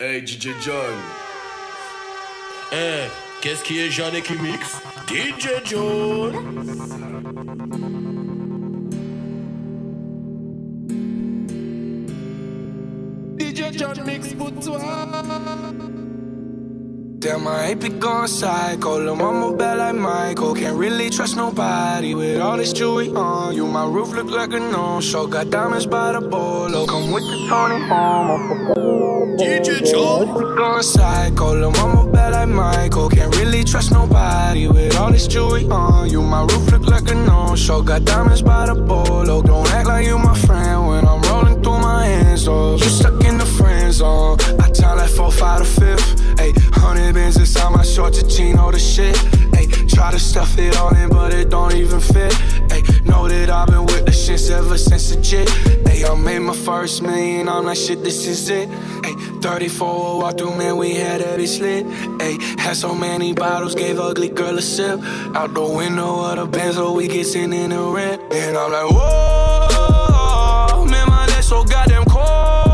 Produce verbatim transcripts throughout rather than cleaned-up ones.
Hey, D J John. Hey, qu'est-ce qui est Jean et qui mixe? D J John. John mix pour toi. Damn, my ain't been gone psycho. Lil' mama bad like Michael. Can't really trust nobody with all this jewelry on you. My roof look like a no-show. Got diamonds by the bolo. Come with the Tony Homo. D J John. Ain't been gone psycho. Lil' mama bad like Michael. Can't really trust nobody with all this jewelry on you. My roof look like a no-show. Got diamonds by the bolo. Don't act like you my friend when I'm rolling through my hands off. You stuck in the friend zone. I tell like four, five, or fifth. Ayy, hundred bins inside my shorts, a jean, all the shit. Ayy, try to stuff it all in, but it don't even fit. Ayy, know that I've been with the shits ever since the jit. Ayy, I made my first million, I'm like, shit, this is it. Ayy, thirty-four walk through, man, we had that bitch lit. Ayy, had so many bottles, gave ugly girl a sip. Out the window of the Benzo, we get sent in the rent. And I'm like, whoa, man, my neck so goddamn cold.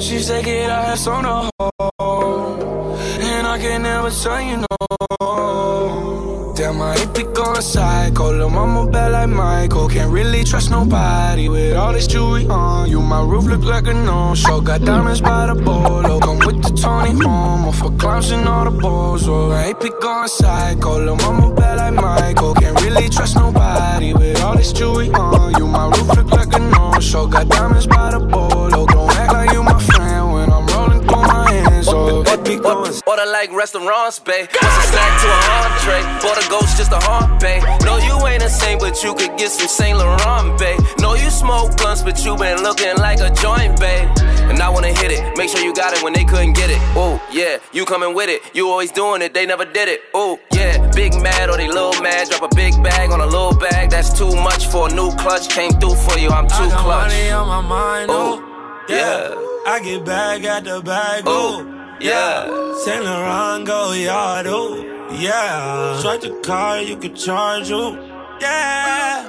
She said get her ass on the hoe, and I can never tell you no. Damn, my hippie gone psycho. Lil' mama bad like Michael. Can't really trust nobody with all this jewelry on you. My roof look like a no-show. Got diamonds by the bolo. Come with the Tony Homo for clowns and all the balls. Oh, my hippie gone psycho. Lil' mama bad like Michael. Can't really trust nobody with all this jewelry on you. My roof look like a no-show. Got diamonds by the bolo. Don't act like you my friend when I'm rolling through my hands. Oh, what, what, what, order like restaurants, babe. What's a snack to an entree? Bought a ghost just a haunt, babe. No, you ain't the same, but you could get some Saint Laurent, babe. No, you smoke blunts, but you been looking like a joint, babe. And I wanna hit it. Make sure you got it when they couldn't get it. Ooh, yeah, you coming with it. You always doing it, they never did it. Ooh, yeah, big mad or they little mad. Drop a big bag on a little bag. That's too much for a new clutch. Came through for you, I'm too clutch. I got money on my mind, ooh. Yeah, I get back at the bag, ooh, yeah. Saint Laurent go yard, ooh, yeah. Strike the car, you can charge, ooh, yeah.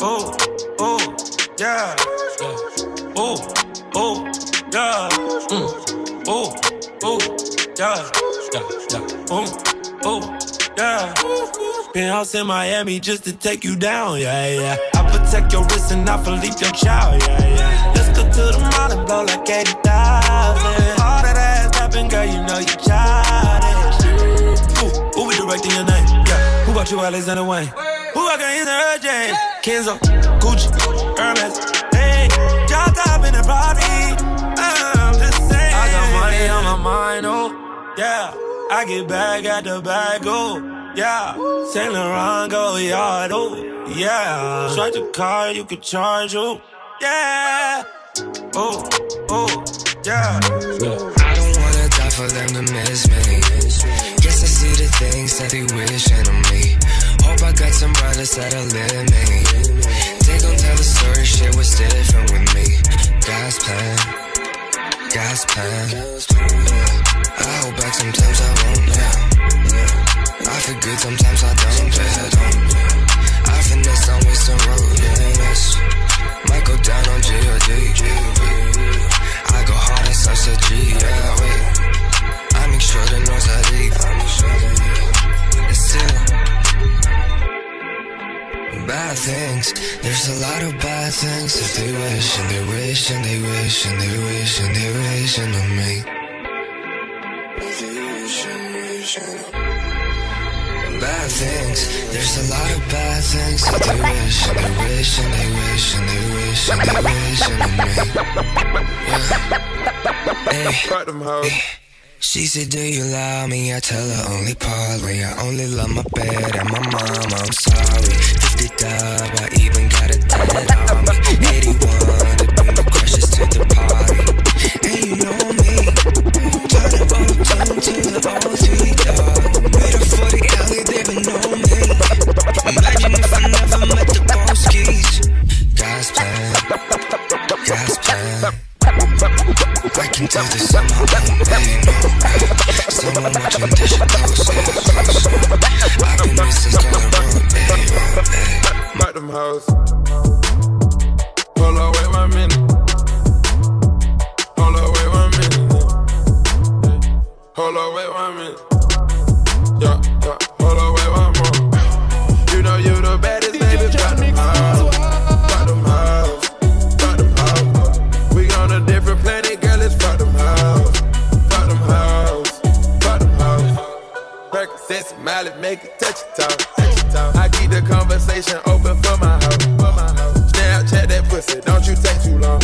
Ooh, ooh, yeah. Ooh, ooh, yeah. Mm. Ooh, ooh, yeah. Ooh, ooh, yeah. Penthouse in Miami just to take you down, yeah, yeah. I protect your wrist and I Philippe your child, yeah, yeah. To the model, blow like eighty thousand. All that ass rapping, girl, you know you childish. Ooh, who be directing your name? Yeah, who bought you Alexander Wayne? Who I got in her James? Kenzo, Gucci, Hermes. Hey, y'all top in the party. I'm just saying. I got money on my mind, oh. Yeah, I get back at the bag, oh. Yeah, Saint Laurent go yard, oh. Yeah, strike the car, you can charge, oh. Yeah. Oh, oh, yeah. I don't wanna die for them to miss me. Guess I see the things that they wishing on me. Hope I got some brothers that'll live me. They gon' tell the story, shit was different with me. God's plan, God's plan. Yeah. I hold back sometimes, I won't, yeah. I feel good sometimes, I don't, yeah, I don't, yeah. I finesse, I'm wasting road, yeah. Might go down on G O D. I go hard and such a G, yeah, wait. I make sure the noise I leave. It's still bad things. There's a lot of bad things that they wish and they wish and they wish and they wish and they wish and on me. Bad things, there's a lot of bad things that they wish and they wish and they wish and they wish and they wish on me. Yeah. Hey. She said, do you love me? I tell her only partly. I only love my bed and my mom, I'm sorry. Fifty dub, I even got a dead on me. Eighty-one, to bring the crushes to the party. And you know me, turn the O two to the O three, dog. Made a forty alley, they don't know me. Imagine if I never met the Boskis. God's plan, God's plan. I can do this on my own, baby. Someone House. Hold on, wait one minute. Hold on, wait one minute. Hold on, wait one minute. Yeah, yeah. Hold on, wait one more. You know you the baddest, baby. Got them hoes, got them hoes, got them hoes. We on a different planet, girl. It's got them hoes, got them hoes, got them hoes. Percocets, Miley, make it touch it talk. I keep the conversation open for my hoe. Snapchat that pussy, don't you take too long.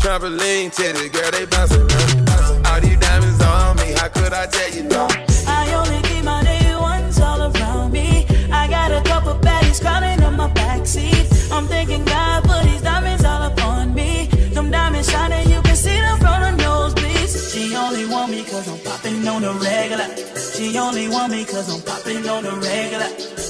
Trampoline titty, girl, they bouncing around. All these diamonds on me, how could I tell you no? I only keep my day ones all around me. I got a couple baddies crawling on my backseat. I'm thinking God put these diamonds all upon me. Them diamonds shining, you can see them from the nosebleeds. She only want me cause I'm popping on the regular. She only want me cause I'm popping on the regular.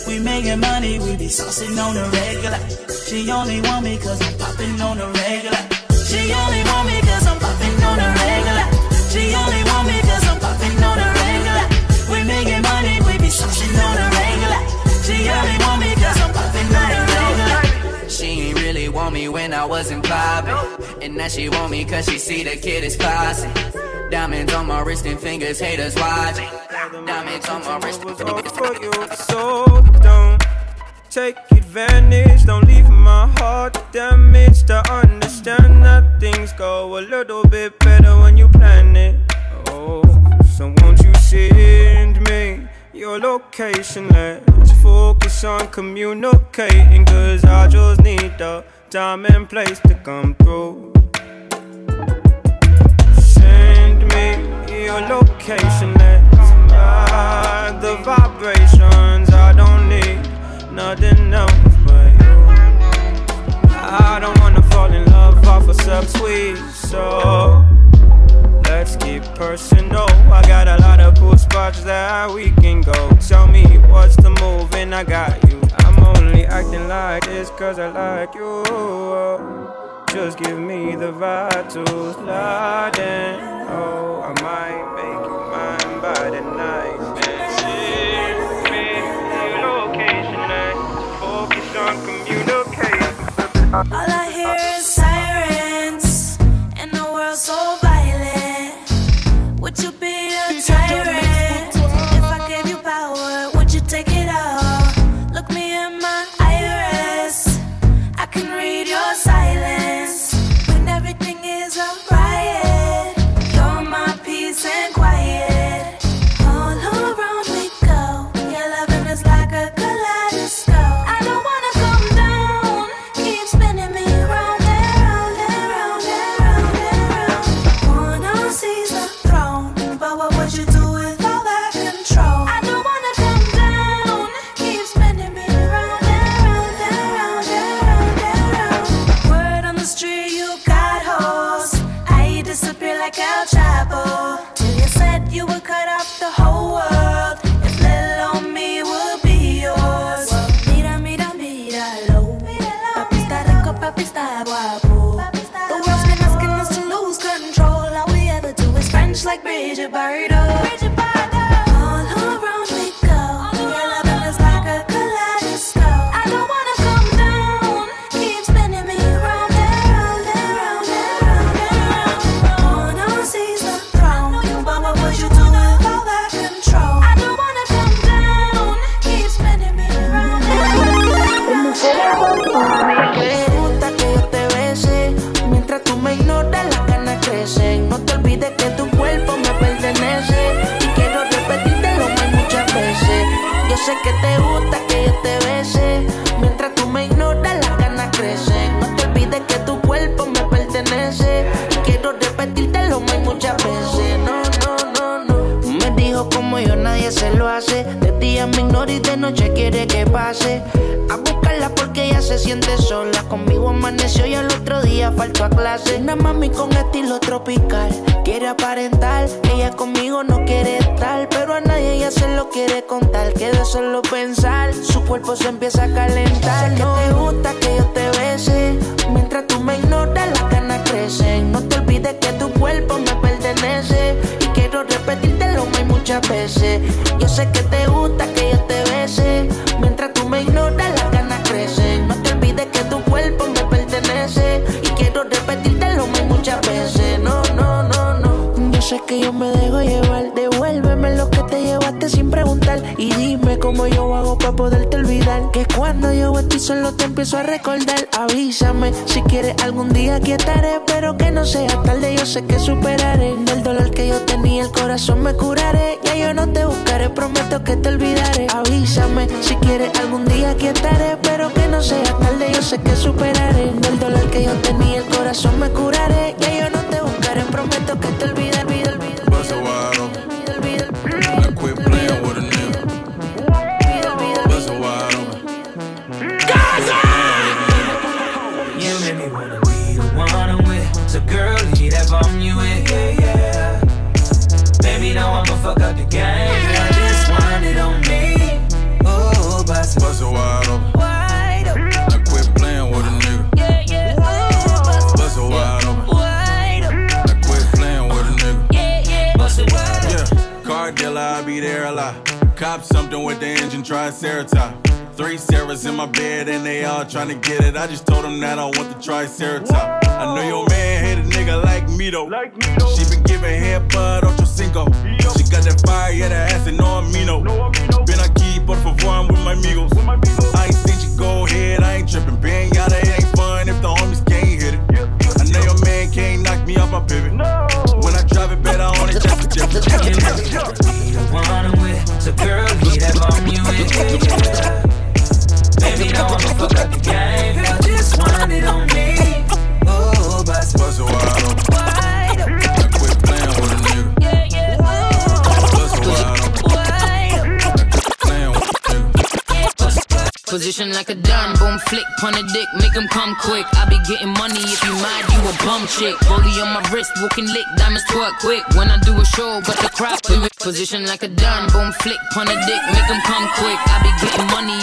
We making money, we be saucing on the regular. She only want me cause I'm popping on the regular. She only want me cause I'm popping on the regular. She only want me cause I'm popping on the regular. We making money, we be saucing on the regular. She only want me cause I'm popping on the regular. She ain't really want me when I wasn't vibing, and now she want me cause she see the kid is passing. Diamonds on my wrist and fingers, haters watching. Diamonds on my wrist was all for you, so don't take advantage. Don't leave my heart damaged. To understand that things go a little bit better when you plan it. Oh, so won't you send me your location? Let's focus on communicating, cause I just need the time and place to come through. Your location, let's ride the vibrations. I don't need nothing else but you. I don't wanna fall in love off a subtweet, so let's keep personal. I got a lot of cool spots that we can go. Tell me what's the move and I got you. I'm only acting like this cause I like you. Just give me the vibe to slide in. Oh, I might make you mine by the night. Send me your location and focus on communication. All I hear is sirens and the world's so violent. Would you be a tyrant if I gave you power? Would you take it all? Look me in my iris, I can read your silence. Muchas veces pa' poderte olvidar, que cuando yo estoy solo te empiezo a recordar. Avísame si quieres algún día aquí estaré, pero que no sea tarde, yo sé que superaré. Del dolor que yo tenía el corazón me curaré, ya yo no te buscaré, prometo que te olvidaré. Avísame si quieres algún día aquí estaré, pero que no sea tarde, yo sé que superaré. Del dolor que yo tenía el corazón me curaré, ya yo no te buscaré, prometo que te olvidaré. I'm you with, yeah, yeah. Baby, now I'ma fuck up the game. I just want it on me. Oh, bust bust a wide open. Wide open. I quit playing with a nigga. Yeah, yeah. Oh, bust bust a wide open. Wide open. I quit playing with a nigga. Yeah, yeah. Bust a wide open. Yeah. Car dealer, I be there a lot. Cop something with the engine, triceratops. Three Sarahs in my bed and they all tryna get it. I just told them that I want the triceratops. I know your man hate a nigga like me though. Like me though. She been giving headbutt ocho cinco. Yo. She got that fire, yeah, that ass and no amino. No amino. Been aquí, por favor, I'm with my amigos. With my amigos. I ain't think you go ahead, I ain't tripping. Bang y'all, it ain't fun if the homies can't hit it. Yeah. I know your man can't knock me off my pivot. No. When I drive it, bet I own it just to different. I can't help it. Be the one with the girl, be that bomb you with. Baby, no, I'ma fuck up the game. I just want it on me. Oh, bust, bust a wide open. Wide open. I quit playing with a nigga. Yeah, yeah. Oh, bust a wide open. Wide open. I quit playing with a nigga. Yeah, bust. Position like a dime, boom, flick, pun a dick, make him come quick. I be getting money, if you mind, you a bum chick. Rollie on my wrist, walking lick, diamonds twerk quick. When I do a show, but the crowd do it. Position like a dime, boom, flick, pun a dick, make him come quick. I be getting money.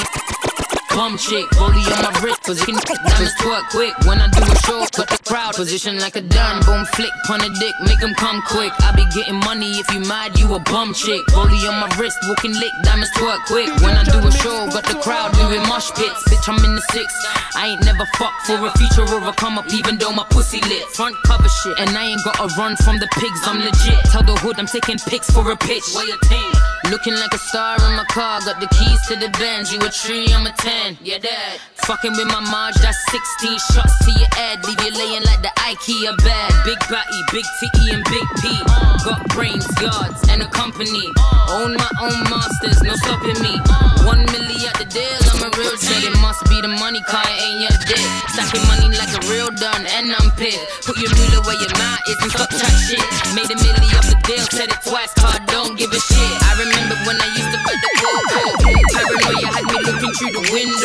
Bum chick, rollie on my wrist, position diamonds twerk quick. When I do a show, cut the crowd, position like a dime, boom flick, pun a dick, make him come quick. I be getting money, if you mad, you a bum chick. Rollie on my wrist, walking lick, diamonds twerk quick. When I do a show, got the crowd doing mosh pits. Bitch, I'm in the six, I ain't never fucked for a feature or a come up, even though my pussy lit. Front cover shit, and I ain't gotta run from the pigs, I'm legit. Tell the hood I'm taking pics for a pitch. Looking like a star in my car, got the keys to the Benz, you a tree, I'm a ten. Yeah, dad. Fucking with my Marge, that's sixteen shots to your head. Leave you laying like the Ikea bed. Big Batty, Big T E and Big P. uh, Got brains, yards, and a company. uh, Own my own masters, no stopping me. uh, One milli at the deal, I'm a real G. It must be the money, car, it ain't your dick. Stacking money like a real done, and I'm pissed. Put your ruler where your mouth is and stop that shit. Made a milli off the deal, said it twice, car, don't give a shit. I remember when I used to put the cold. Paranoia had me looking through the window.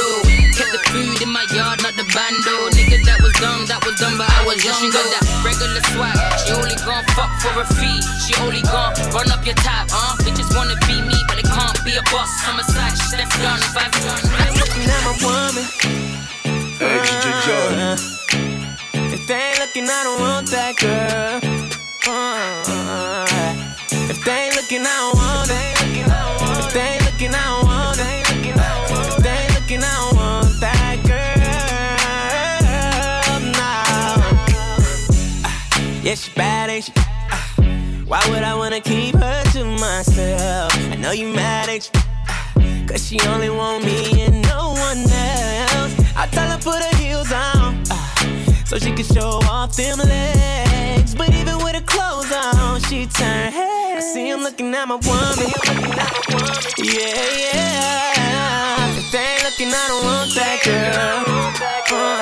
Kept the food in my yard, not the bando. Nigga, that was dumb, that was dumb, but I was young. She got that regular swag. She only gon' fuck for a fee. She only gon' run up your tab, huh? Bitches wanna be me, but they can't be a boss. I'm a slash, Steph Dunn, five gun. I'm looking at my woman. Extra Jordan. If they ain't looking, I don't want that girl. Uh, if they ain't looking, I don't want that. If they ain't looking, I don't want that. Yeah, she bad, ain't she? Uh, why would I wanna keep her to myself? I know you mad, ain't you? Uh, Cause she only want me and no one else. I tell her put her heels on, uh, so she can show off them legs. But even with her clothes on, she turn head. I see him looking at my woman. Yeah, yeah. If they ain't looking, I don't want that girl. Uh,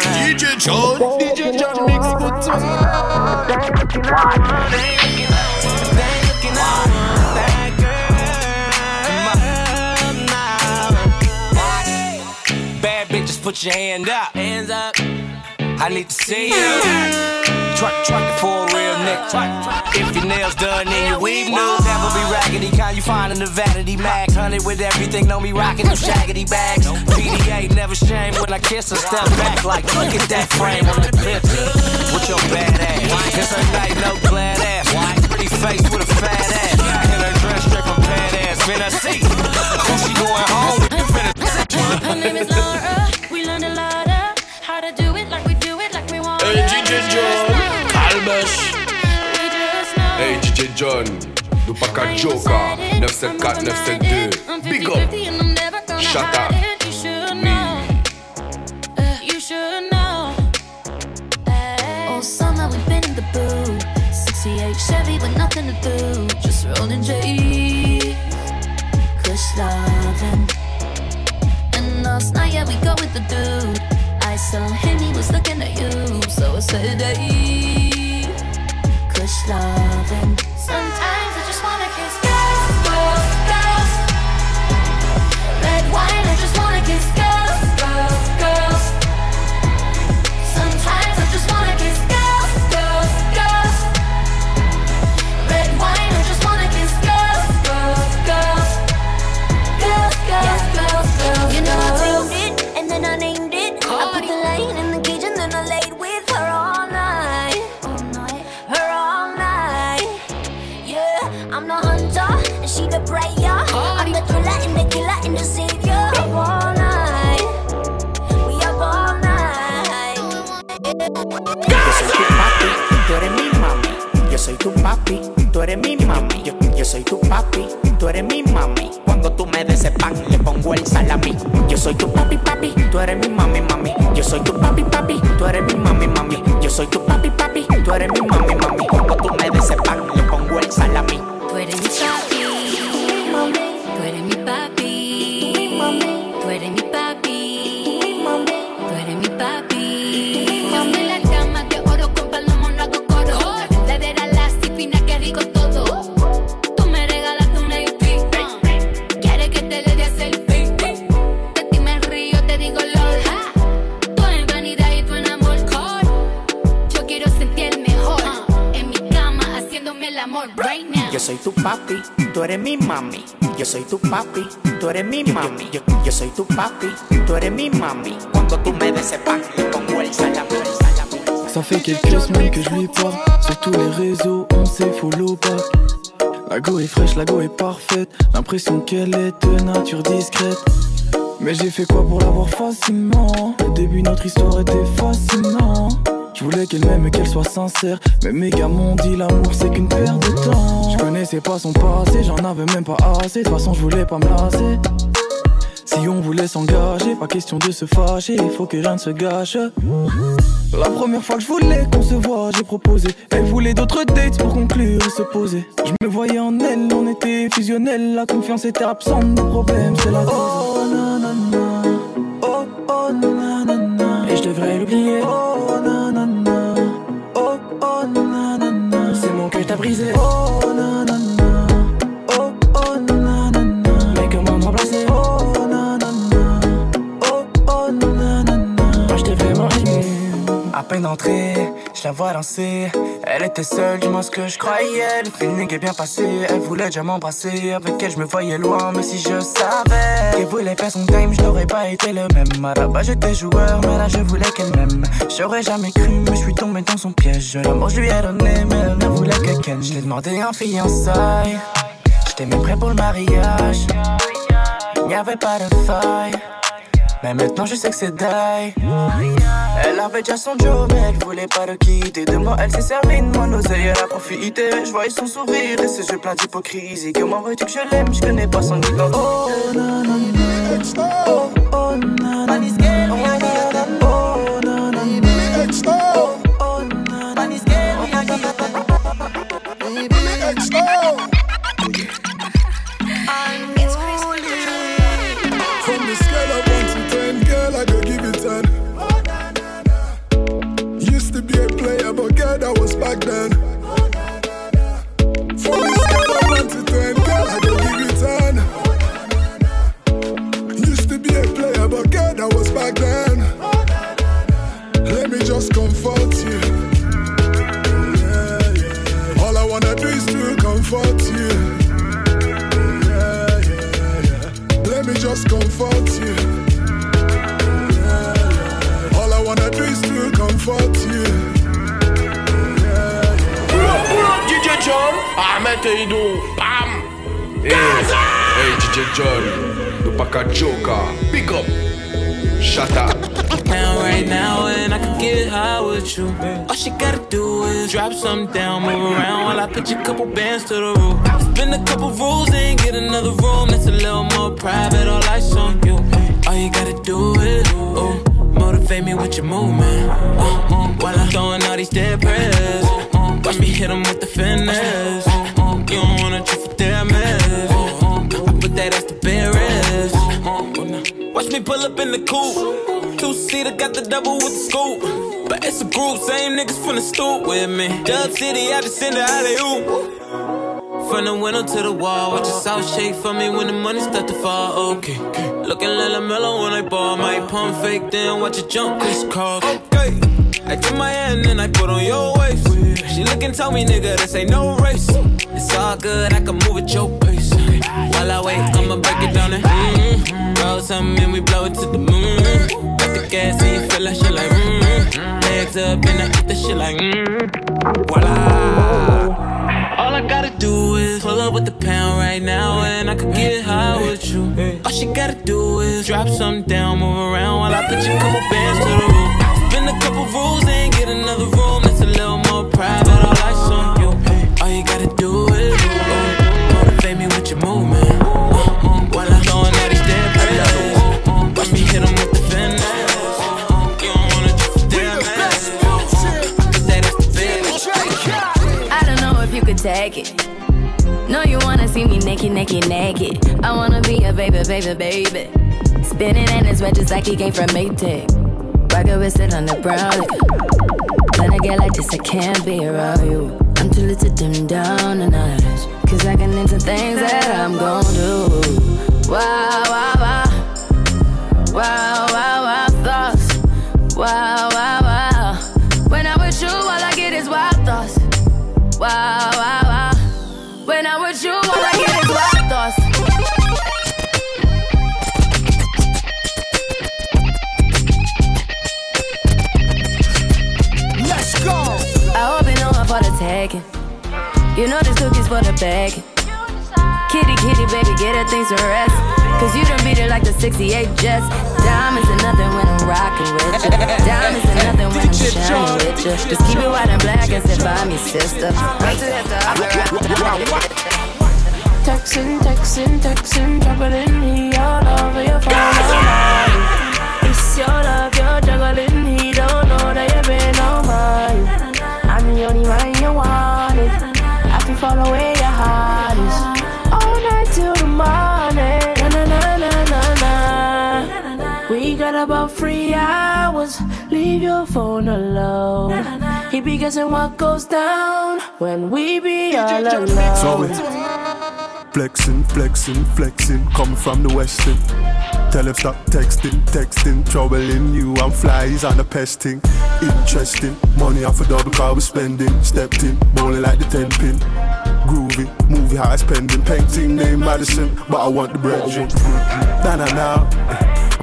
D J George, D J George makes it good time. They ain't looking out, they ain't looking out for that girl, no. Bad bitches, put your hand up, hands up. I need to see you. Truck, truck it for a real nigga. If your nails done and your weave new, never be raggedy. Kind you find in the vanity max. Hunted with everything, don't be rocking them shaggity bags. P D A never shame when I kiss and step back. Like, look at that frame on the clip. With your bad ass. It's her night, no glad ass. Pretty face with a fat ass. In her dress, strip her bad ass. In her seat. Who she going home with? Her name is Laura. We learned a lot of how to do it like we do it like we want. Hey, G J John. Albus. Hey, G J John. Dupaca Joker. nine seven four, nine seven two. Big up. Shut up. You should know. Uh, you should know. Hey. All summer we've been in the booth. sixty-eight Chevy with nothing to do. Just rolling J's. Kush loving. And last night, yeah, we go with the dude. I saw him, he was looking at you. So I said, hey. Kush loving. Sometimes I just wanna kiss you. Soy tu papi, tú eres mi mami. Yo, yo soy tu papi, tú eres mi mami. Cuando tú me des el pan, le pongo el salami. Yo soy tu papi, papi, tú eres mi mami, mami. Yo soy tu papi, papi, tú eres mi mami, mami. Yo soy tu papi, papi, tú eres mi mami, mami. Cuando tú me des el pan, le pongo el salami. Tú eres mi papi, tú eres mi papi, tú eres mi papi, tú eres mi papi. Yo soy la cama de oro con palomo, no hago coro. Ladera la qué rico todo. Tú me regalaste una I P. Quieres que te le dé selfie. De ti me río, te digo lol. Tú en vanidad y tú en amor. Yo quiero sentir el mejor en mi cama haciéndome el amor right now. Yo soy tu papi, tú eres mi mami. Yo soy tu papi, tú eres mi mami. Yo, yo, yo soy tu papi, tú eres mi mami. Cuando tú me des el pan, le pongo el salami. Ça fait quelques semaines que je lui parle. Sur tous les réseaux, on s'est follow back. La go est fraîche, la go est parfaite. L'impression qu'elle est de nature discrète. Mais j'ai fait quoi pour l'avoir facilement? Au début, notre histoire était fascinante. Je voulais qu'elle m'aime et qu'elle soit sincère. Mais mes gars m'ont dit l'amour c'est qu'une perte de temps. Je connaissais pas son passé, j'en avais même pas assez. De toute façon, je voulais pas me lasser. Si on voulait s'engager, pas question de se fâcher, il faut que rien ne se gâche. La première fois que je voulais qu'on se voit, j'ai proposé. Elle voulait d'autres dates pour conclure et se poser. Je me voyais en elle, on était fusionnels. La confiance était absente, nos problèmes, c'est la cause. Oh nanana, oh oh nanana. Et je devrais l'oublier. Oh nanana, oh oh nanana. C'est mon cœur t'a brisé. Oh nanana, oh oh nanana. Mais comment me remplacer? À peine entrée, je la vois danser. Elle était seule, dis-moi ce que je croyais. Le feeling est bien passé, elle voulait déjà m'embrasser. Avec elle je me voyais loin, mais si je savais qu'elle voulait faire son time, je n'aurais pas été le même. À la base j'étais joueur, mais là je voulais qu'elle m'aime. J'aurais jamais cru, mais je suis tombé dans son piège. L'amour je lui ai donné, mais elle ne voulait que Ken. Je l'ai demandé en fiançailles, j'étais même prêt pour le mariage. Il n'y avait pas de faille, mais maintenant je sais que c'est die. Elle avait déjà son job, mais elle voulait pas le quitter. De moi elle s'est servie, de mon oseille elle a profité. Je voyais son sourire et ses yeux pleins d'hypocrisie. Comment veux-tu que je l'aime, je connais pas son niveau. Oh nanana, oh oh nanana. Oh nanana, oh oh nanana. Back then, oh, nah, nah, nah. For this girl I want it ten, girl I don't give it ten. Oh, nah, nah, nah. Used to be a player, but girl that was back then. Oh, nah, nah, nah. Let me just comfort you. Yeah, yeah. All I wanna do is to comfort you. Yeah, yeah, yeah. Let me just comfort you. Yeah, yeah. All I wanna do is to comfort you. Ah, mete aí do PAM! Ei, ei, D J John, do Pacajoca, pick up! Shut up! Now, right now, and I could get high with you. All she gotta do is drop something down, move around while I pitch a couple bands to the roof. Spend a couple rules and get another room that's a little more private, all eyes on you. do it. Oh, motivate me with your movement. Oh, oh, while I'm throwing all these dead prayers. Oh, oh, watch me hit them with the finesse. Oh, oh, you don't want to trip for damage. Oh, oh, I put that ass to bare rest. Oh, oh, watch me pull up in the coupe. Two-seater got the double with the scoop. But it's a group, same niggas from the stoop with me. Dub City, I just send her alley-oop. From the window to the wall, watch the south shake for me when the money start to fall. Okay, looking like a mellow when I ball. Might pump fake, then watch it jump crisscross. Okay, I took my hand and I put on your waist. She look and tell me, nigga, this ain't no race. It's all good, I can move at your pace. While I wait, I'ma break it down and mm-hmm. Roll something and we blow it to the moon. Got the gas and you feel like shit like mm-hmm. Legs up and I hit the shit like mm-hmm. Voila. All I gotta do is pull up with the pound right now, and I could get high with you. All she gotta do is drop something down, move around while I put your couple bands to the roof. Spin a couple rules and get another room that's a little more private. All eyes on you. All you gotta do is oh, motivate me with your movement. Oh, oh, while I'm throwing all these dead prayers, watch me hit 'em with the finesse. Take it. No, you wanna see me naked, naked, naked. I wanna be a baby, baby, baby. Spinning in his red just like he came from Maytag. Rocket with it on the brown. When I get like this, I can't be around you. I'm too little to dim down the notch. Cause I can into things that I'm gon' do. Wow, wow, wow. Wow, wow, wow, thoughts. Wow, wow, wow. When I'm with you, all I get is wild thoughts. Wow, wow, wow. When I'm with you, all I get is wild thoughts. Let's go. I hope you know I'm for the tagging. You know this cookie's for the bag. Kitty, kitty, baby, get her things to rest. Cause you done beat it like the sixty-eight Jets. Diamonds are nothing when I'm rockin' with you. Diamonds are nothing when I'm shining with you. Just keep it white and black and sit by me, sister. Texting, texting, texting, juggling me all over your phone. Oh, it's your love, you're juggling. He don't know that you've been on mine. I'm the only one you wanted. I can follow where your heart is. All night till the morning. We got about three hours, leave your phone alone. Nah, nah, nah. He be guessing what goes down when we be all alone. So flexing, flexing, flexing, coming from the western. Tell him stop texting, texting, troubling you and flies and a pesting. Interesting, money off a double car we spending. Stepped in, bowling like the ten pin. Groovy, movie high spending, painting named Madison, but I want the bread. Na na na.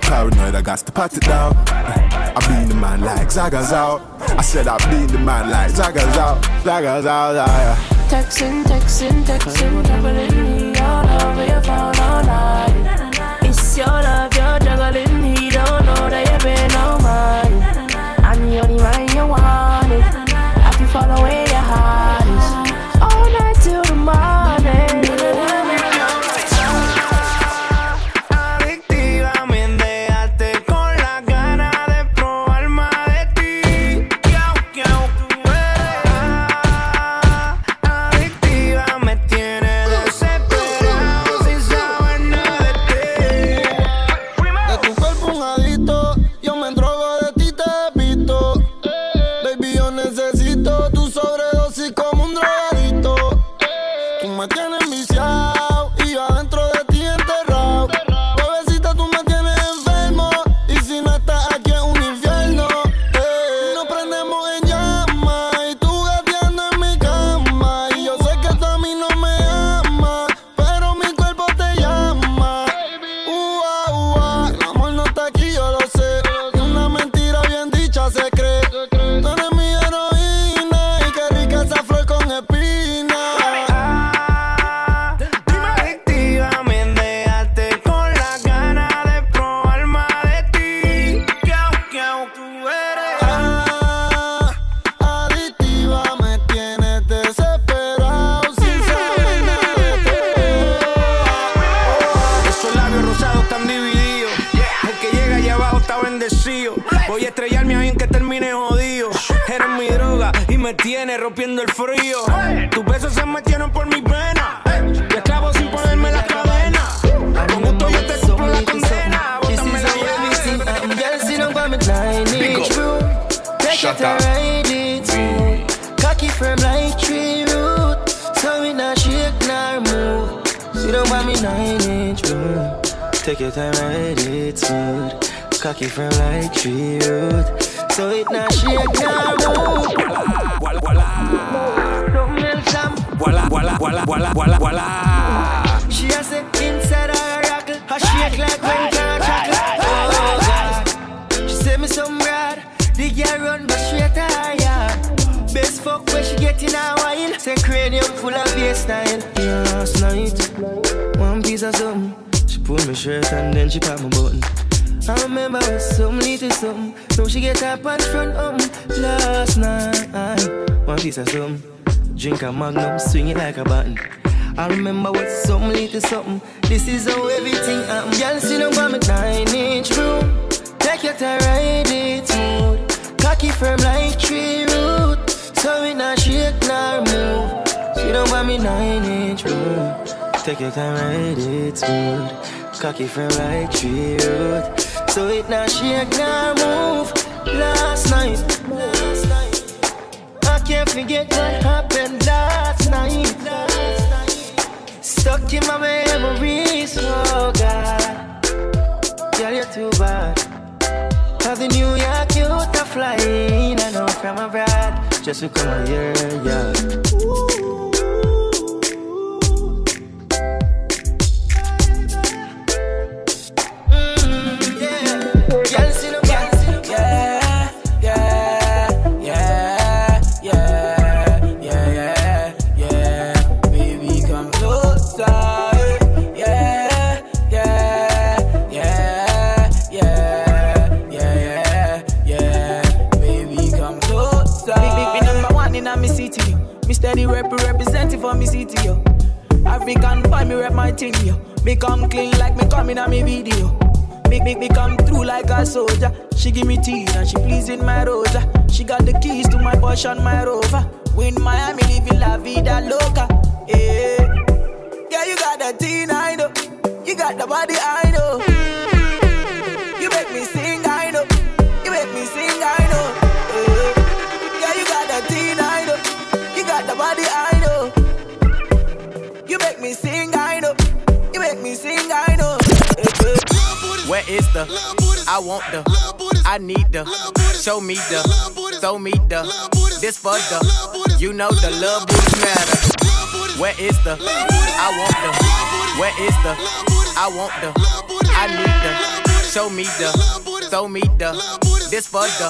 Paranoid, I got to pat it down. I been the man like Zaga's out. I said I been the man like Zaga's out. Zaga's out, yeah. Texting, texting, texting, juggling me all over your phone all night. It's your love, you're juggling. He don't know that you've been on mine. I'm the only one you wanted. I can follow where your heart is. All night till the morning. Step bendecido. Voy a estrellarme ahí en que termine jodido. Eres mi droga y me tienes rompiendo el frío. Tus besos se metieron por mis venas. Te esclavo sin ponerme las cadenas. Con gusto yo te cumplo la condena. Bótame la llave. Shut up. Cocky firm like tree root. So we not shake nor move. You don't want me nine inch bro. Take your time, ride it smooth. Cocky firm like tree root. So it not shake nor move. Voila, voila. Don't melt them. Voila, voila, voila, voila, voila, voila. She has it inside her rocket. Her shake like when can't chocolate. Oh God. She sent me some rad. The girl run but she tired. Best fuck when she get in a while. Say cranium full of baseline. Yeah, last night one piece of something. She pulled my shirt and then she popped my button. I remember it was some little something. Now she get her pants front up. Last night one piece of something. Drink a magnum, swing it like a button. I remember what some little something. This is how everything happened. Y'all see no one with nine inch room. Take your time, ride it smooth. Cocky firm like tree root. So we not shake nor move. She don't want me nine inch room. Take your time, ride it smooth. Cocky firm like tree root. So it not shake nor move. Last night, last night, I can't forget what happened last night. Last night, stuck in my memories. Oh God, girl you're too bad. Have the New York youth a flying, I know from abroad. Just to come out here, yeah. Mm, yeah. Y'all see no guys. Yeah, yeah, yeah, yeah, yeah, yeah, yeah. Baby, come closer. Steady rep representing for me city, yo. African boy, me rep my thing, yo. Me come clean like me coming on me video. Make make me come through like a soldier. She give me tea and she pleasing my rosa. She got the keys to my Porsche and my Rover. We in Miami living la vida loca, eh. Yeah. Yeah, you got the teen, I know. You got the body, I know. You make me sing, I know. You make me sing, I know. Body, I know. You make me sing, I know. You make me sing, I know. Where is the? I want the. I need the. Show me the. Throw me the. This for the. You know the love booty matter. Where is the? I want the. Where is the? I want the. I need the. Show me the. Throw me the. This for the.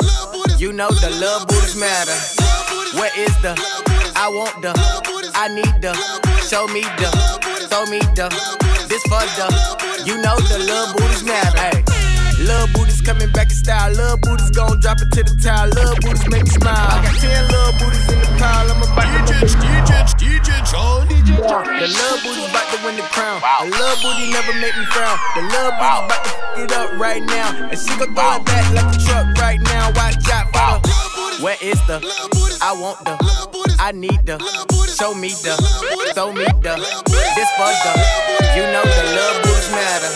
You know the love booty matter. Where is the? I want the, I need the, show me the, throw me the, this for the, you know the love booties matter. Hey. Love booties coming back in style, love booties gon' drop it to the towel, love booties make me smile. I got ten love booties in the pile, I'm about to D J, D J, D J, D J, the love booties about to win the crown. The love booty never make me frown. The love booty about to f*** it up right now. And she gon' throw it back like a truck right now. Watch out for the, where is the, I want the, I need the, show me the, throw me the, this for the, you know the love boots matter.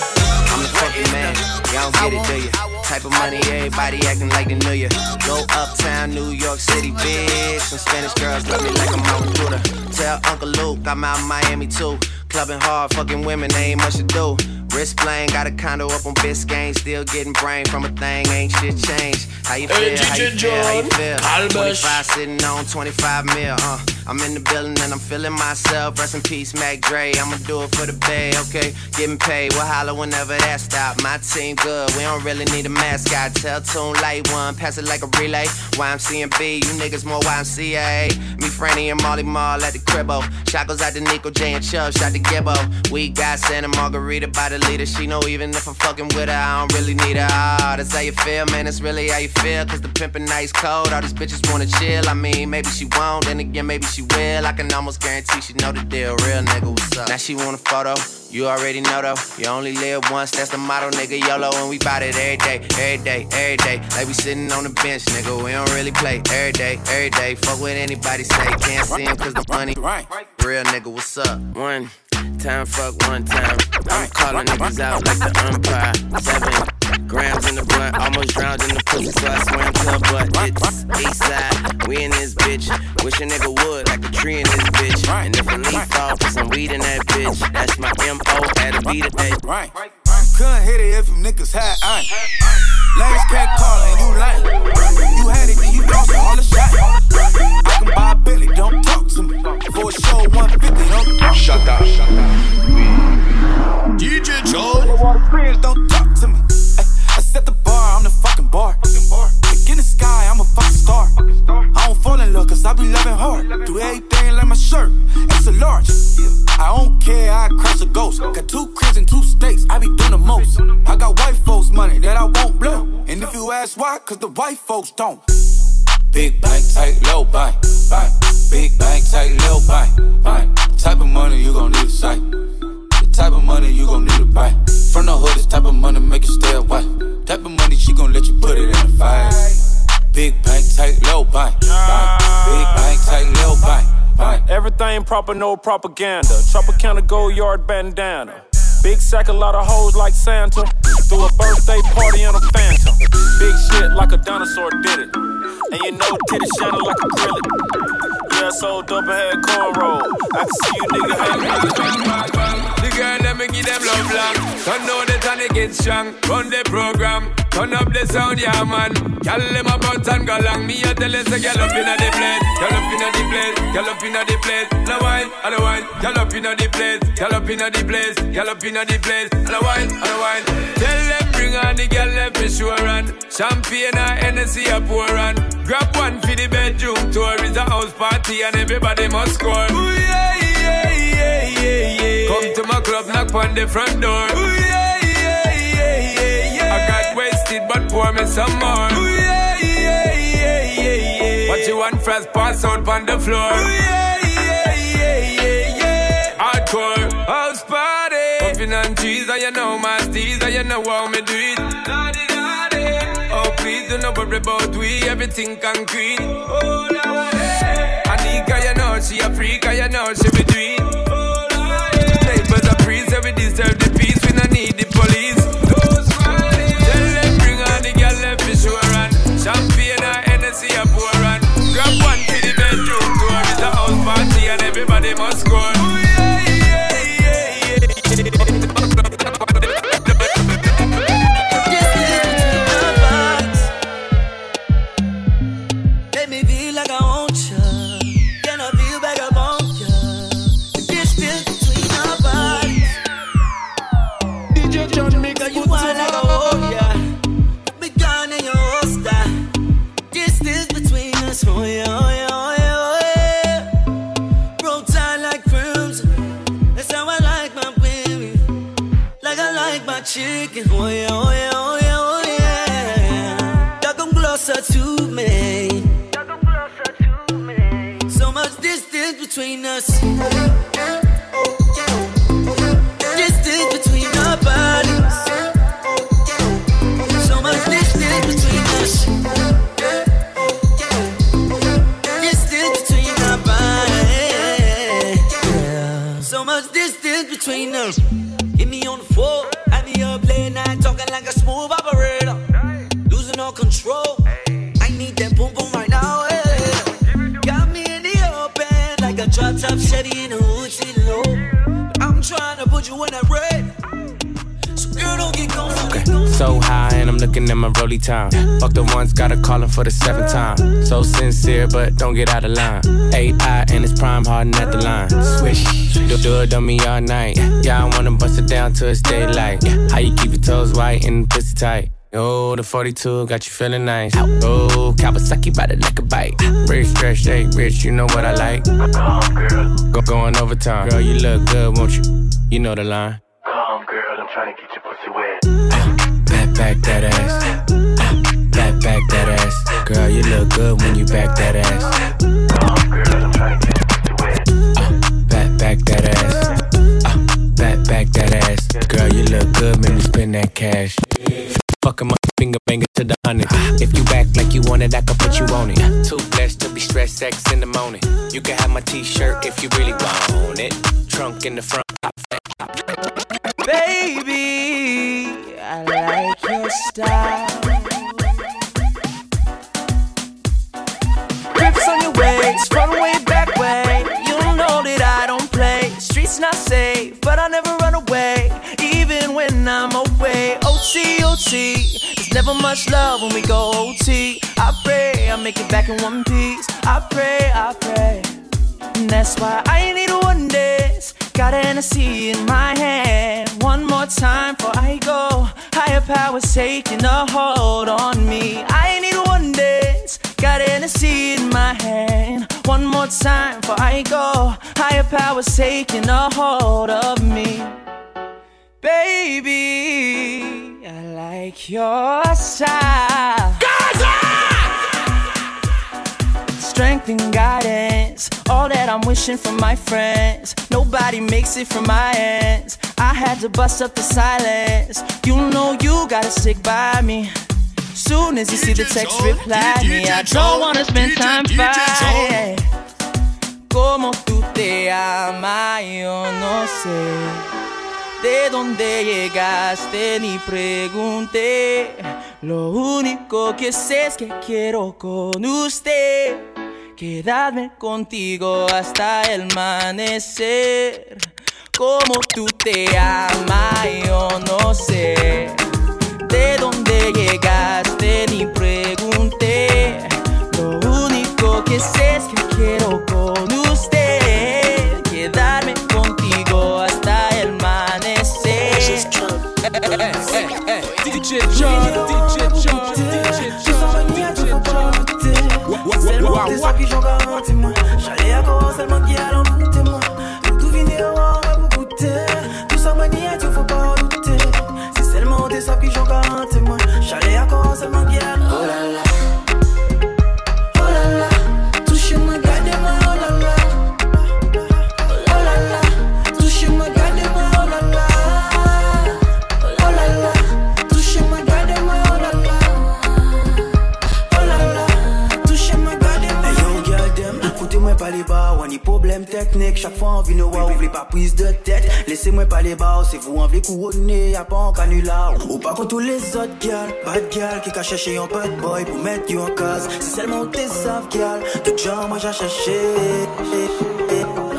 I'm the fucking man, y'all don't get it, do ya? Type of money, everybody acting like they knew ya. Go uptown, New York City, bitch. Some Spanish girls love me like I'm on Buddha. Tell Uncle Luke I'm out in Miami too. Clubbing hard, fucking women, ain't much to do. Wrist playing, got a condo up on Biscayne. Still getting brain from a thing, ain't shit changed. How you feel, how you feel, how you feel? twenty-five sitting on twenty-five mil, uh I'm in the building and I'm feeling myself. Rest in peace, Mac Dre, I'ma do it for the bay, okay? Getting paid, we'll holler whenever that stop. My team good, we don't really need a mascot. Tell Tune Light One, pass it like a relay. Y M C and B, you niggas more Y M C A. Me, Franny, and Molly Marl at the cribbo. Shot goes out to Nico, J, and Chubb, shot to Gibbo. We got Santa Margarita by the leader. She know even if I'm fucking with her, I don't really need her. Ah, oh, that's how you feel, man. That's really how you feel. Cause the pimpin' nice cold. All these bitches wanna chill. I mean, maybe she won't. Then again, maybe she she real, I can almost guarantee she know the deal. Real nigga, what's up? Now she want a photo, you already know though. You only live once, that's the motto, nigga. YOLO, and we bout it every day, every day, every day. Like we sitting on the bench, nigga, we don't really play. Every day, every day, fuck what anybody say. Can't see him cause the money. Real nigga, what's up? One time, fuck one time. I'm calling niggas out like the umpire. Seven grams in the blunt, almost drowned in the pussy, so I swam to her butt. It's east side, we in this bitch. Wish a nigga would, like a tree in this bitch. And if a leaf fall, put some weed in that bitch. That's my M O, at a beat of that. Right, couldn't hit it if you niggas had iron. Lanes can't call and you lying. You had it and you lost all the shot. I can buy a Billy, don't talk to me. For a show one fifty, don't talk. Shut up, shut up. D J Jones, don't talk to me. I set the bar, I'm the fucking bar. Like in the sky, I'm a fucking star. I don't fall in love cause I be loving hard. Do everything like my shirt, it's a large. I don't care, I crash a ghost. Got two cribs and two states, I be doing the most. I got white folks money that I won't blow. And if you ask why, cause the white folks don't. Big bank, tight, low bank, bank. Big bank, tight, low bank, bank. Type of money you gon' need a sight. The type of money you gon' need to buy. From the hood, this type of money make you stay away. Type of money she gon' let you put it in the fire. Big bank, tight, low bank, bank. Big bank, tight, low bank. Everything proper, no propaganda. Chopper counter, go yard bandana. Big sack, a lot of hoes like Santa. Threw a birthday party in a phantom. Big shit like a dinosaur did it. And you know titty shining like acrylic. Yeah, so double head cornrow. I can see you nigga hanging. The girl that make you them love long. Don't know that I get strong. Run the program. Turn up the sound, yeah man. Y'all let my bounce and go long. Me a tell us a girl up inna the place. Girl up inna the place. Girl up inna the place. All the wine, all the wine. Girl up inna the place. Girl up inna the place. Girl up inna the place. All the wine, all the wine. Tell them bring on the girl left for sure and champagne and Hennessy a pour on. Grab one for the bedroom tour. It's a house party and everybody must score. Ooh yeah, yeah, yeah, yeah, yeah. Come to my club, knock on the front door. Ooh yeah, yeah, yeah, yeah, yeah. I got wasted but pour me some more. Ooh yeah, yeah, yeah, yeah, yeah. What you want first, pass out on the floor. Ooh yeah, yeah, yeah, yeah, yeah. Hardcore house party. Puffin' on cheese, I you know my steez, I you know how me do it. Please don't worry about we, everything concrete. Oh, Lord, yeah. Anika, you know, she a freak, you know, she be doing. Oh, Lord, yeah. Neighbors are priests, we deserve the peace, we don't need the police. Those Fridays, tell them bring on the girl left for sure and champagne and Hennessy a pour and grab one to the bedroom door. It's a house party and everybody must score. Oh, yeah, yeah, yeah, yeah, yeah. Chicken, oh yeah, oh yeah, oh yeah, oh yeah. Y'all come closer to me. Y'all come closer to me. So much distance between us. Distance between our bodies. So much distance between us. Distance between our bodies. So much distance between us. Hit me on the floor. Like a smooth operator, hey. Losing all control. Hey. I need that boom boom right now. Hey. Got me in the open like a drop top Chevy in a hoochie low. I'm trying to put you in that red, so girl don't get going. Okay. So high and I'm looking at my rollie time. Fuck the ones, gotta call him for the seventh time. So sincere, but don't get out of line. A I and it's prime hard at the line. Swish. Do, do it on me all night. Yeah, I wanna bust it down till it's daylight. Yeah. How you keep your toes white and pussy tight? Oh, the forty-two got you feeling nice. Oh, Kawasaki by the liquor bite. Rich, stretch, hey, rich, you know what I like. Calm, girl. Go, going overtime. Girl, you look good, won't you? You know the line. Calm, girl, I'm trying to get your pussy wet. Back, back that ass. Back, back that ass. Girl, you look good when you back that ass. Calm, girl, I'm trying to get your pussy wet. getting that cash. Fucking my finger banging to the hundreds. If you act like you want it, I can put you on it. Too blessed to be stressed, sex in the morning. You can have my t-shirt if you really want it. Trunk in the front. Baby, I like your style. Grips on your waist, front way, back way. You know that I don't play. Streets not safe, but I never run away. Even when I'm away. O T, O T, there's never much love when we go O T. I pray I make it back in one piece. I pray, I pray. And that's why I need one dance. Got an Hennessy in my hand. One more time before I go. Higher power's taking a hold on me. I need one dance. Got an Hennessy in my hand. One more time before I go. Higher power's taking a hold of me. Baby, I like your style. Gaza! Strength and guidance, all that I'm wishing from my friends. Nobody makes it from my ends. I had to bust up the silence. You know you gotta stick by me. Soon as you see the text, reply me. I don't wanna spend time fighting. Como tú te amas, yo no sé. De donde llegaste ni pregunté. Lo único que sé es que quiero con usted quedarme contigo hasta el amanecer. Como tú te amas, yo no sé. De donde llegaste ni pregunté. Lo único que sé es que quiero con usted quedarme contigo hasta el amanecer. D J John, D J John, D J John. C'est le monde des soins qui j'en garantis moi. J'allais à Coro, c'est le monde qui a l'envoûté moi. Tout viner au rang va vous goûter. Tout ça manie à Dieu, faut pas en douter. C'est seulement des soins qui j'en garantis moi. J'allais à Coro, c'est le monde qui a l'envoûté. Oh là là. Problème technique, chaque fois on vit nos waouh, oublie pas prise de tête. Laissez-moi pas les barres, c'est vous en v'lez couronner, y'a pas en canular. Ou pas contre tous les autres gals, bad gals qui cachent chez un bad boy pour mettre you en case. C'est seulement tes savent gals, tout genre moi j'ai cherché. One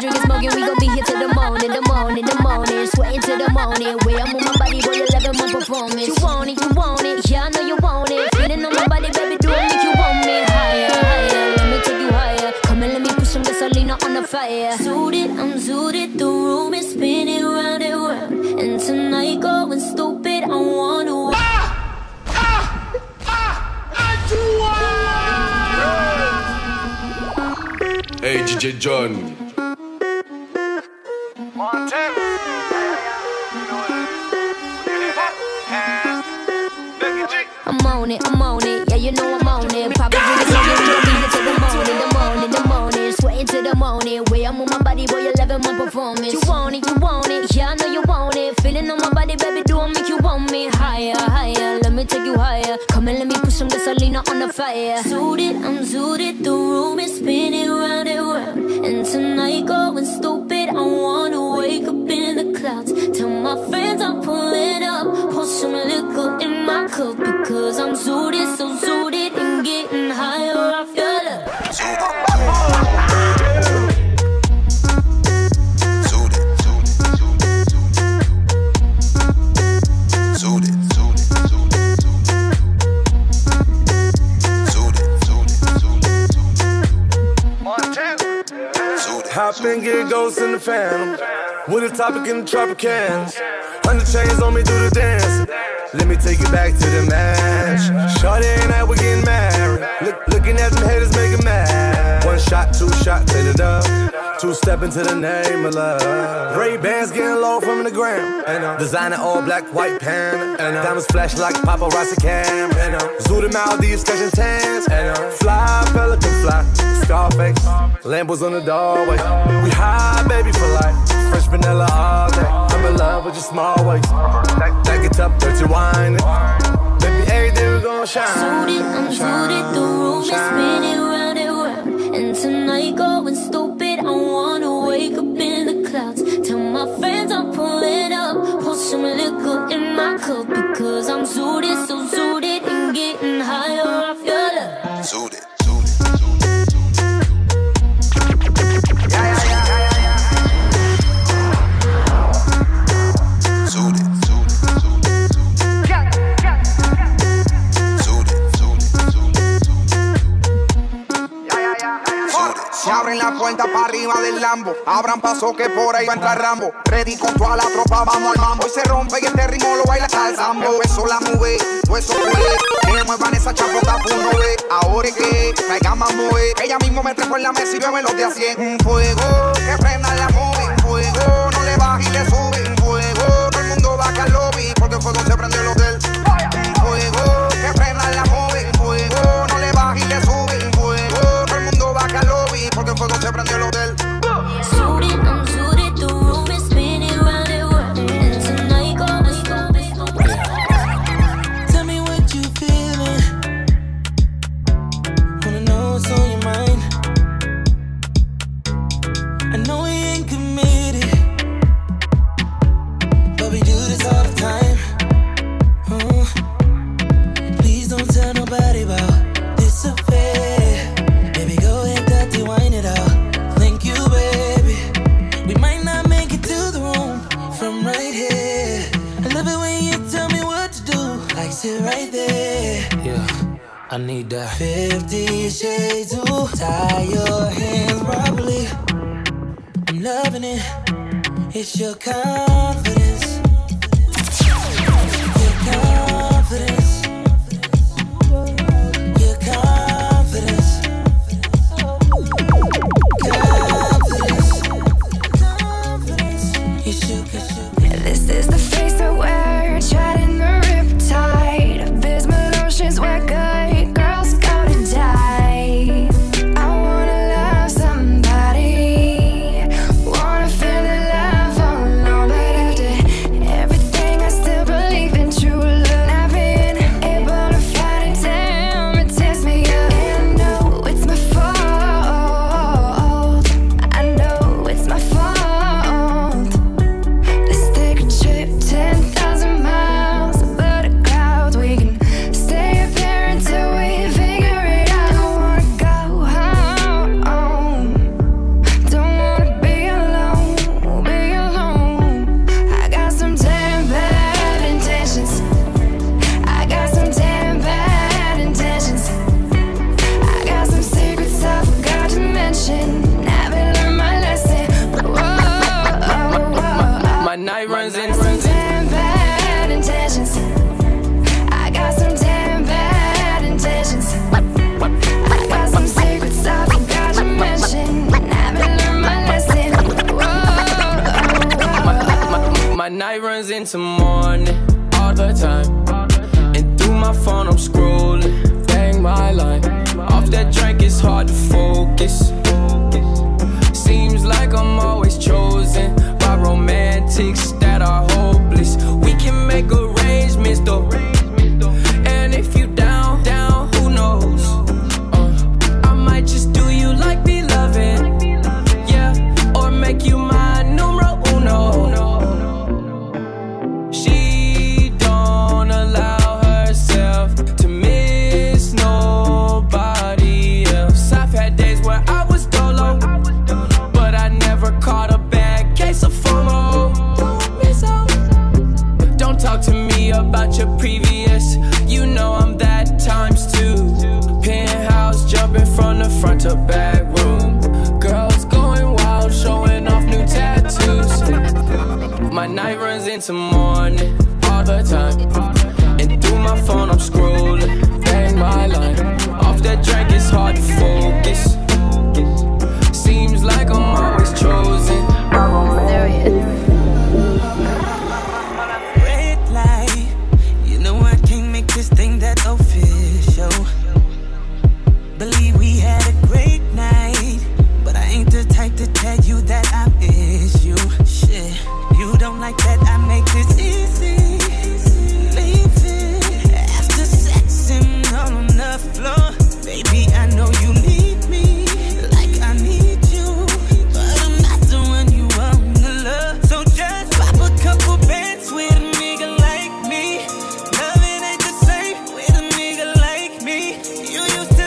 drinking, smoking, we gon' be here till the morning, the morning, the morning, sweating till the morning. Where I'm on my body, roll eleven more performance. You want it, you want it, yeah, I know you want it. Feeling on my body, baby, do it if you want me. Higher, higher, let me take you higher. Come and let me put some gasoline on the fire. Suited, I'm suited, the room is spinning round and round, and tonight going stupid, I wanna. Hey, D J John. One, two. I'm on it, I'm on it. Yeah, you know I'm on it. Papa, you can see it. You'll be here till the morning, the morning, the morning. Sweating till the morning. Way I'm on my body, boy, you loving my performance. You want it, you want it. Yeah, I know you want it. Feeling on my body, baby, do I make you want me? Higher, higher. Let me take you higher. Come and let me put some gasoline on the fire. Suited, I'm suited. The room is spinning round. And tonight going stupid, I wanna wake up in the clouds. Tell my friends I'm pulling up, pour some liquor in my cup, because I'm suited, so suited, and getting higher, I feel up. Hop and get ghosts in the phantom, with a topic in the Tropicana. Hundred chains on me, do the dance. Let me take you back to the match. Shawty and I, we getting married. Look, looking at them haters, making mad. One shot, two shot, take it up. Two step into the name of love. Ray-Bans getting low from the gram. Designer all black, white pan. Diamonds flash like paparazzi cam. Zooted Maldives, catching tans. Fly, pelican fly. Scarface, Lambos on the doorway. We high, baby, for life. Fresh vanilla all day. I'm in love with your small waist. Stack it up, dirty wine. Baby, every day we gon' shine. Suited, I'm suited. The room is spinning round and round. And tonight going stupid. I wanna wake up in the clouds. Tell my friends I'm pulling up, pour some liquor in my cup, because I'm suited, so suited, and getting higher, I feel it. Suited, suited, suited. Yeah, yeah, yeah, yeah, yeah. Suited, suited, suited, suited. Yeah, yeah, yeah. Suited, suited, suited, suited. Yeah, yeah, yeah, yeah. Suited. Se abren la puerta para arriba del Lambo, abran paso que por ahí va a entrar Rambo. Ready con toda la tropa, vamos al mambo. Hoy se rompe y este ritmo lo baila hasta el Sambo. Eso la mueve, eso mueve. Que muevan esa chapota, puro ve. Ahora es que caiga más mueve. Ella mismo me trepo en la mesa y yo me los de a cien. Un fuego, que prendan la móvil. Fuego, no le baja y le sube. Un fuego, todo el mundo baja al lobby, porque el fuego se prende el hotel. Un fuego, que prendan la móvil. Fuego, no le baja y le sube. Un fuego, todo el mundo baja al lobby. Porque el fuego se prendió el hotel. I need that fifty shades to tie your hands properly. I'm loving it. It's your confidence. Your confidence. Your confidence. Confidence. It's your confidence. This is the face that we're trying to riptide. Abysmal oceans where good. hours into morning, all the time. And through my phone I'm scrolling, bang my line. Off that drink it's hard to focus. Seems like I'm always chosen by romantics that are hopeless. We can make arrangements though, and if you down, down, who knows, uh, I might just do you like me loving, yeah, or make you my numero uno. She don't allow herself to miss nobody else. I've had days where I was dolo, but I never caught a bad case of FOMO. Don't miss out. Don't talk to me about your previous. Front to back room, girls going wild, showing off new tattoos. My night runs into morning all the time, and through my phone I'm scrolling, bang my line. Off that drink it's hard to focus. Seems like I'm always chosen. Red light, you know I can't make this thing that official. Believe we had a great night, but I ain't the type to tell you that I miss you. Shit, you don't like that I make this easy. Leave it after sex and all on the floor. Baby, I know you need me like I need you, but I'm not the one you want to love. So just pop a couple bands with a nigga like me. Loving ain't the same with a nigga like me. You used to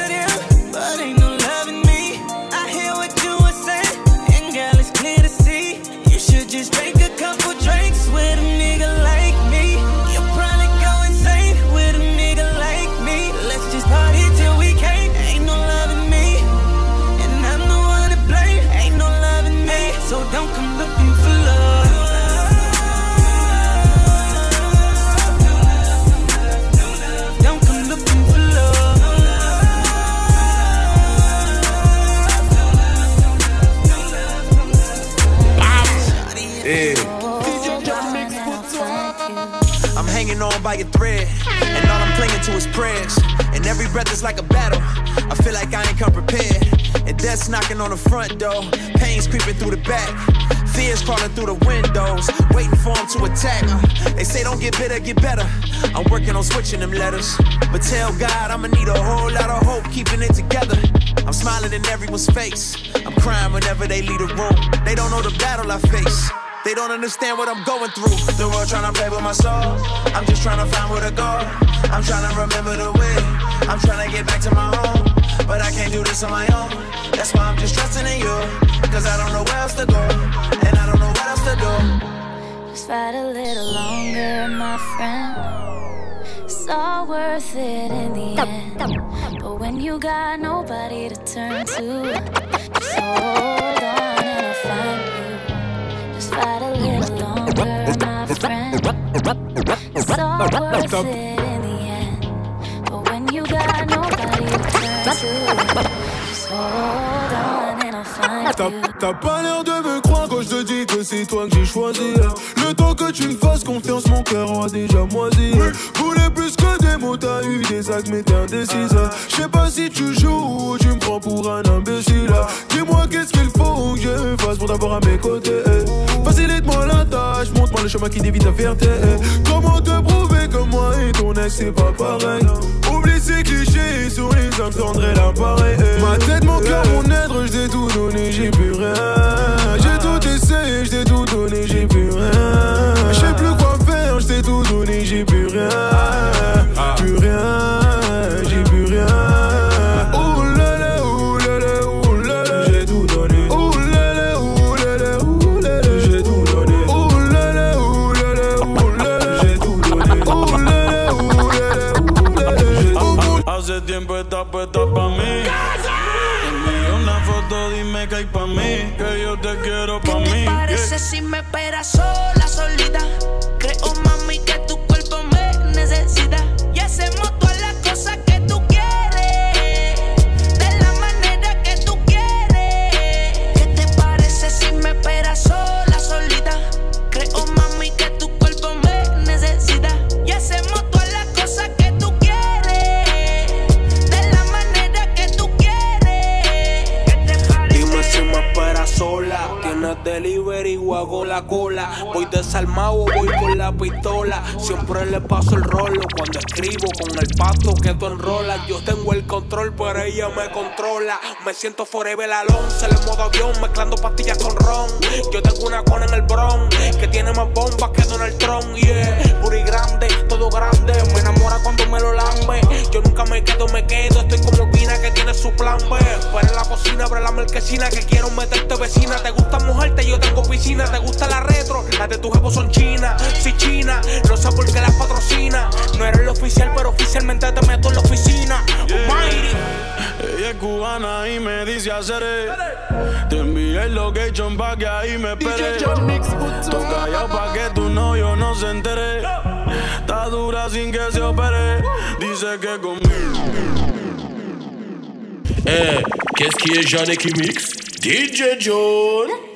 by a thread, and all I'm clinging to is prayers. And every breath is like a battle. I feel like I ain't come prepared. And death's knocking on the front door, pain's creeping through the back, fears crawling through the windows, waiting for them to attack. They say don't get bitter, get better. I'm working on switching them letters, but tell God I'ma need a whole lot of hope keeping it together. I'm smiling in everyone's face, I'm crying whenever they leave the room. They don't know the battle I face. They don't understand what I'm going through. The world trying to play with my soul. I'm just trying to find where to go. I'm trying to remember the way. I'm trying to get back to my home. But I can't do this on my own. That's why I'm just trusting in you. Cause I don't know where else to go. And I don't know what else to do. Just fight a little longer, my friend. It's all worth it in the end. But when you got nobody to turn to, just hold on and I'll find you. Fight a little longer, my friend. It's all worth it in the end. But when you got nobody to turn to, just hold on and I'll find you. T'as pas l'air de me croire quand je te dis que c'est toi que j'ai choisi. Le temps que tu me fasses confiance, mon cœur a déjà moisi. Voulais plus que des mots, t'as eu des actes mais t'es indécise. Je sais pas si tu joues ou tu me prends pour un imbécile. Dis-moi qu'est-ce qu'il faut que je fasse pour t'avoir à mes côtés. Facilite-moi la tâche, montre-moi le chemin qui dévie la fierté. Comment te prouver que moi et ton ex c'est pas pareil? Oublie ces clichés, souris, ça me tendrait l'appareil. Ma tête, mon cœur, mon être, j't'ai tout donné, j'ai plus rien. J'ai tout essayé, j't'ai tout donné, j'ai plus rien. J'sais plus quoi faire, j't'ai tout donné, j'ai plus rien. Plus rien, j'ai plus rien. Oh là là, oh là là, oh là là, j'ai tout donné. Oh là là, oh là là, oh là là, j'ai tout donné. Oh là là, oh là là, oh là là, j'ai tout donné. Oh là là, oh là là, oh là là, j'ai tout donné. Hace tiempo está puesta pa' mí. Dime que hay pa' mí, que yo te quiero pa' mí. ¿Qué te parece yeah. si me esperas sola, solita? Creo, mami, que tu cuerpo me necesita. Y hacemos todas las cosas que tú quieres, de la manera que tú quieres. ¿Qué te parece si me esperas sola, solita? Creo, mami, que tu cuerpo me es delivery o hago la cola. Voy desarmado, voy con la pistola. Siempre le paso el rolo cuando escribo con el pasto que tú enrolas. Yo tengo el control, pero ella me controla. Me siento forever alone, se le modo avión, mezclando pastillas con ron. Yo tengo una cona en el Bronx que tiene más bombas que Donald Trump, yeah. Puri grande, todo grande, me enamora cuando me lo lambe. Yo nunca me quedo, me quedo, estoy como Pina que tiene su plan B. Fuera en la cocina, abre la marquesina, que quiero meterte vecina. Te gusta mojarte, yo tengo piscina. Te gusta la retro, las de tu jevo son chinas. Si China, no sé por qué las patrocina. No eres el oficial, pero oficialmente te meto en la oficina, yeah. Ella es cubana y me dice haceré. Te envié el location pa' que ahí me esperé. Estoy callado pa' que tu novio no se entere. Está dura sin que se opere. Dice que conmigo. Eh, qu'est-ce qui est Jeanne et qui mixe? D J John.